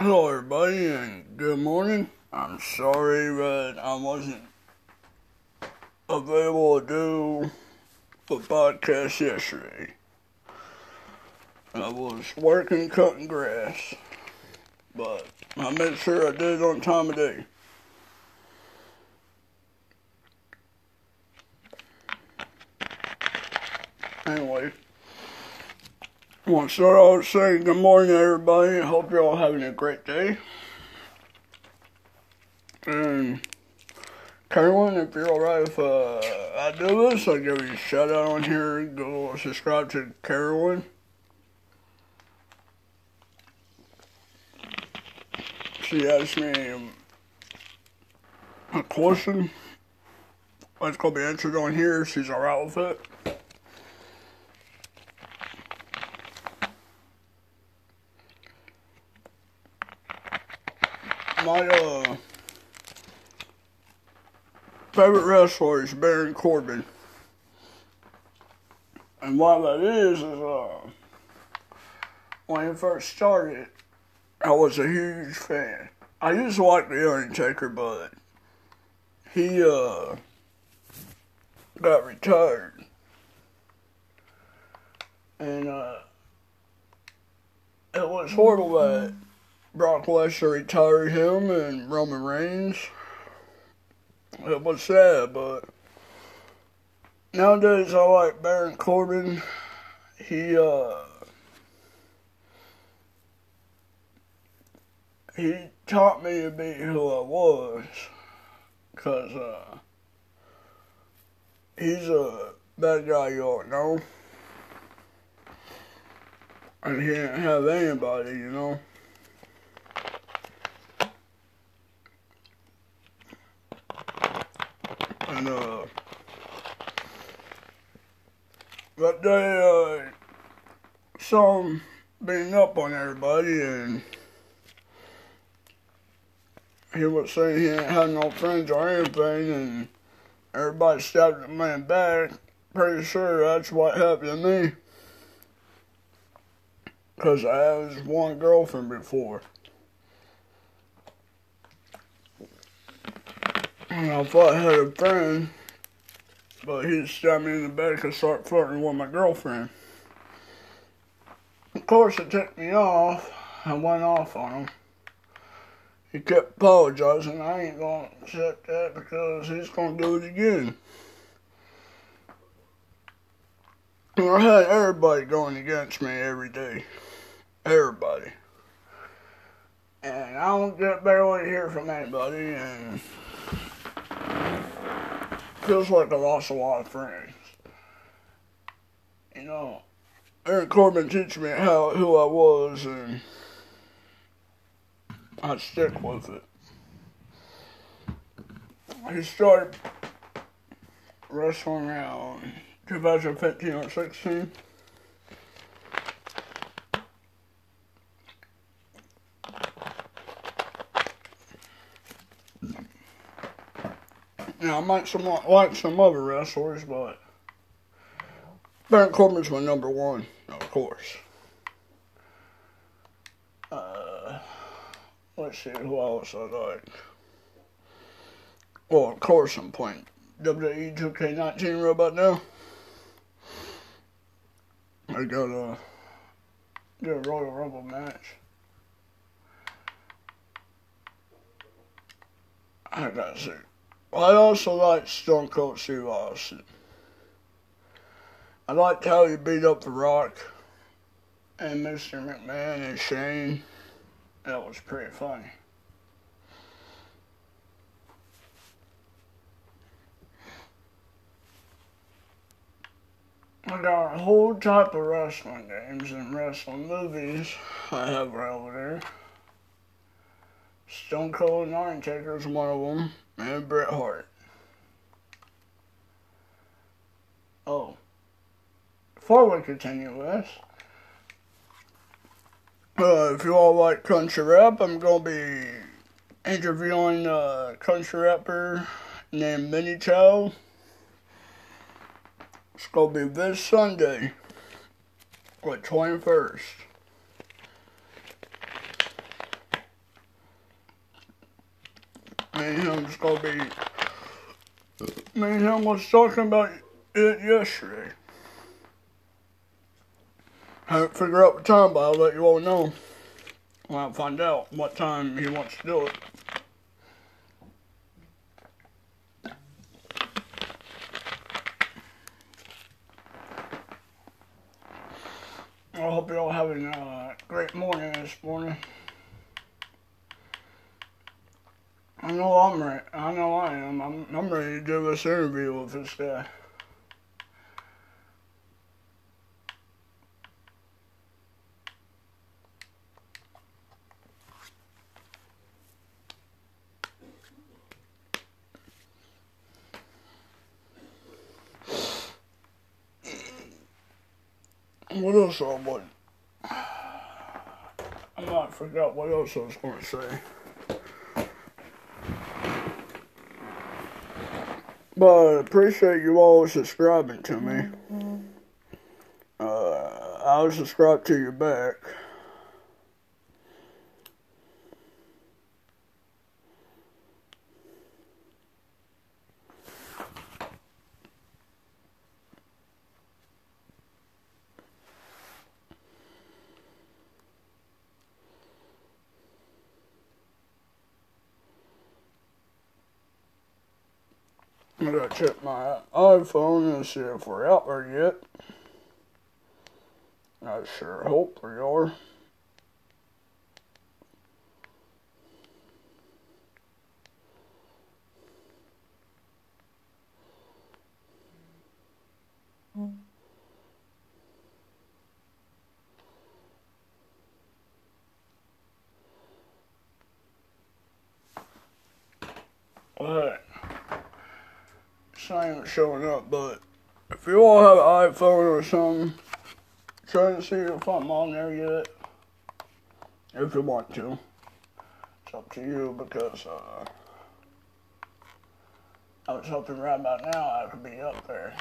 Hello everybody and good morning. I'm sorry but I wasn't available to do the podcast yesterday. I was working cutting grass, but I made sure I did it on time of day. Anyway, I want to start off saying good morning everybody. I hope you're all having a great day. And Carolyn, if you're alright if I do this, I'll give you a shout out on here. Go subscribe to Carolyn. She asked me a question. It's going to be answered on here. She's alright with it. My favorite wrestler is Baron Corbin, and why that is when he first started, I was a huge fan. I used to like The Undertaker, but he got retired, and it was horrible that Brock Lesnar retired him and Roman Reigns. It was sad, but nowadays I like Baron Corbin. He taught me to be who I was, because he's a bad guy you all know, and he didn't have anybody, you know. And, that day, saw him beating up on everybody, and he was saying he didn't have no friends or anything, and everybody stabbed the man back. Pretty sure that's what happened to me, because I had one girlfriend before. And I thought I had a friend, but he stabbed me in the back and started flirting with my girlfriend. Of course, it ticked me off. I went off on him. He kept apologizing. I ain't gonna accept that because he's gonna do it again. And I had everybody going against me every day. Everybody. And I don't get barely hear from anybody, and feels like I lost a lot of friends. You know, Eric Corbin teach me who I was, and I stick with it. He started wrestling around 2015 or 16. Now, I might like some other wrestlers, but Baron Corbin's my number one, of course. Let's see who else I like. Well, of course, I'm playing WWE 2K19 right about now. I got a good Royal Rumble match. I gotta see. I also like Stone Cold Steve Austin. I liked how he beat up The Rock and Mr. McMahon and Shane. That was pretty funny. I got a whole type of wrestling games and wrestling movies I have right over there. Stone Cold and Undertaker is one of them. And Bret Hart. Oh. Before we continue this, if you all like country rap, I'm going to be interviewing a country rapper named Minnie Chow. It's going to be this Sunday, the 21st. Mae Young's gonna be. Mae Young was talking about it yesterday. Haven't figured out the time, but I'll let you all know when I find out what time he wants to do it. I hope you're all having a great morning this morning. I know I'm right. I know I am. I'm ready to do this interview with this guy. What else I would? I might forget what else I was going to say. But I appreciate you all subscribing to me. I'll subscribe to you back. I'm gonna check my iPhone and see if we're out there yet. I sure hope we are. Alright. Ain't showing up, but if you all have an iPhone or something, try to see if I'm on there yet. If you want to, it's up to you because I was hoping right about now I could be up there.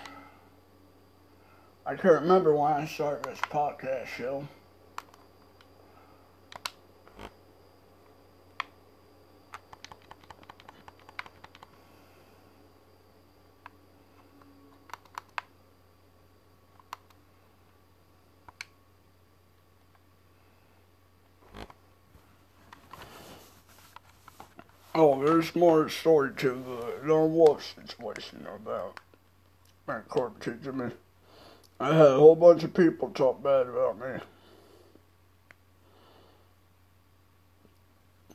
I can't remember when I started this podcast show. Oh, there's more story to the Lone Wolf situation about Baron Corbin teaching me. I had a whole bunch of people talk bad about me.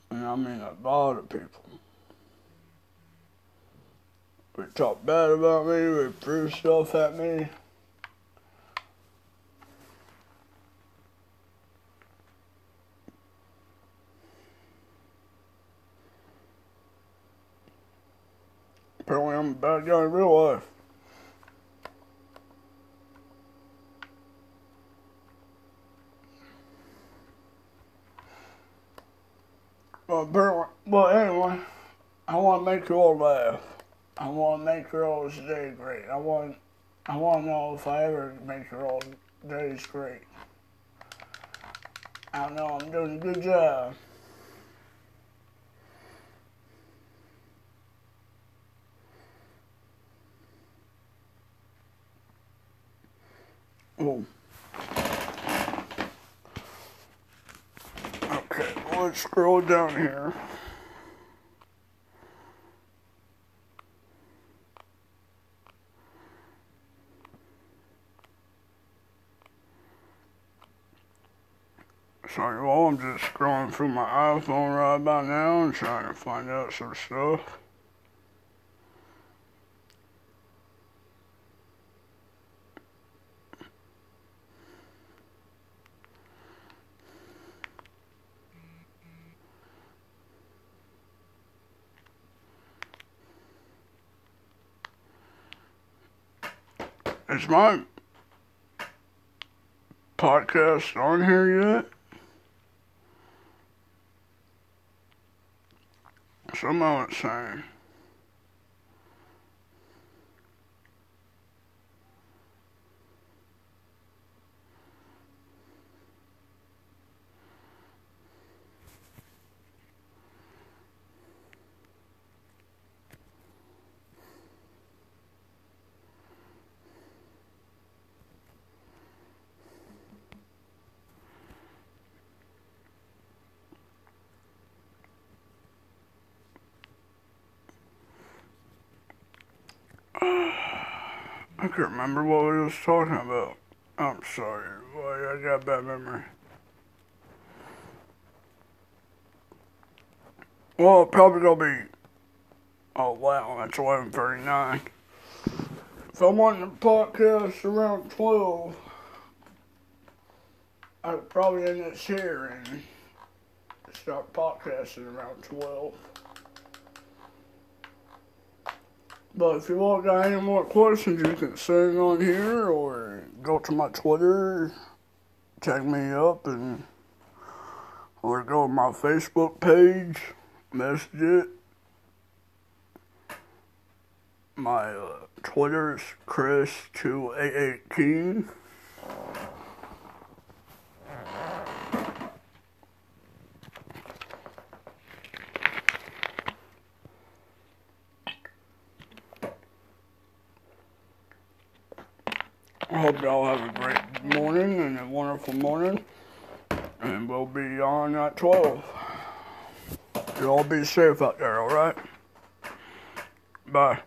And I mean a lot of people. They talked bad about me, they threw stuff at me. Apparently I'm a bad guy in real life. Well, anyway, I want to make you all laugh. I want to make your all day great. I want to know if I ever make your all days great. I know I'm doing a good job. Oh. Okay, let's scroll down here. So y'all, I'm just scrolling through my iPhone right about now and trying to find out some stuff. Is my podcast on here yet? Somehow it's saying. I can't remember what we was talking about. I'm sorry, boy, I got a bad memory. Well, it probably gonna be... Oh, wow, that's 11:39. If I'm on the podcast around 12, I'd probably end this here and start podcasting around 12. But if you all got any more questions, you can send on here or go to my Twitter, tag me up, and or go to my Facebook page, message it. My Twitter is Chris288King. I hope y'all have a great morning and a wonderful morning. And we'll be on at 12. Y'all be safe out there, alright? Bye.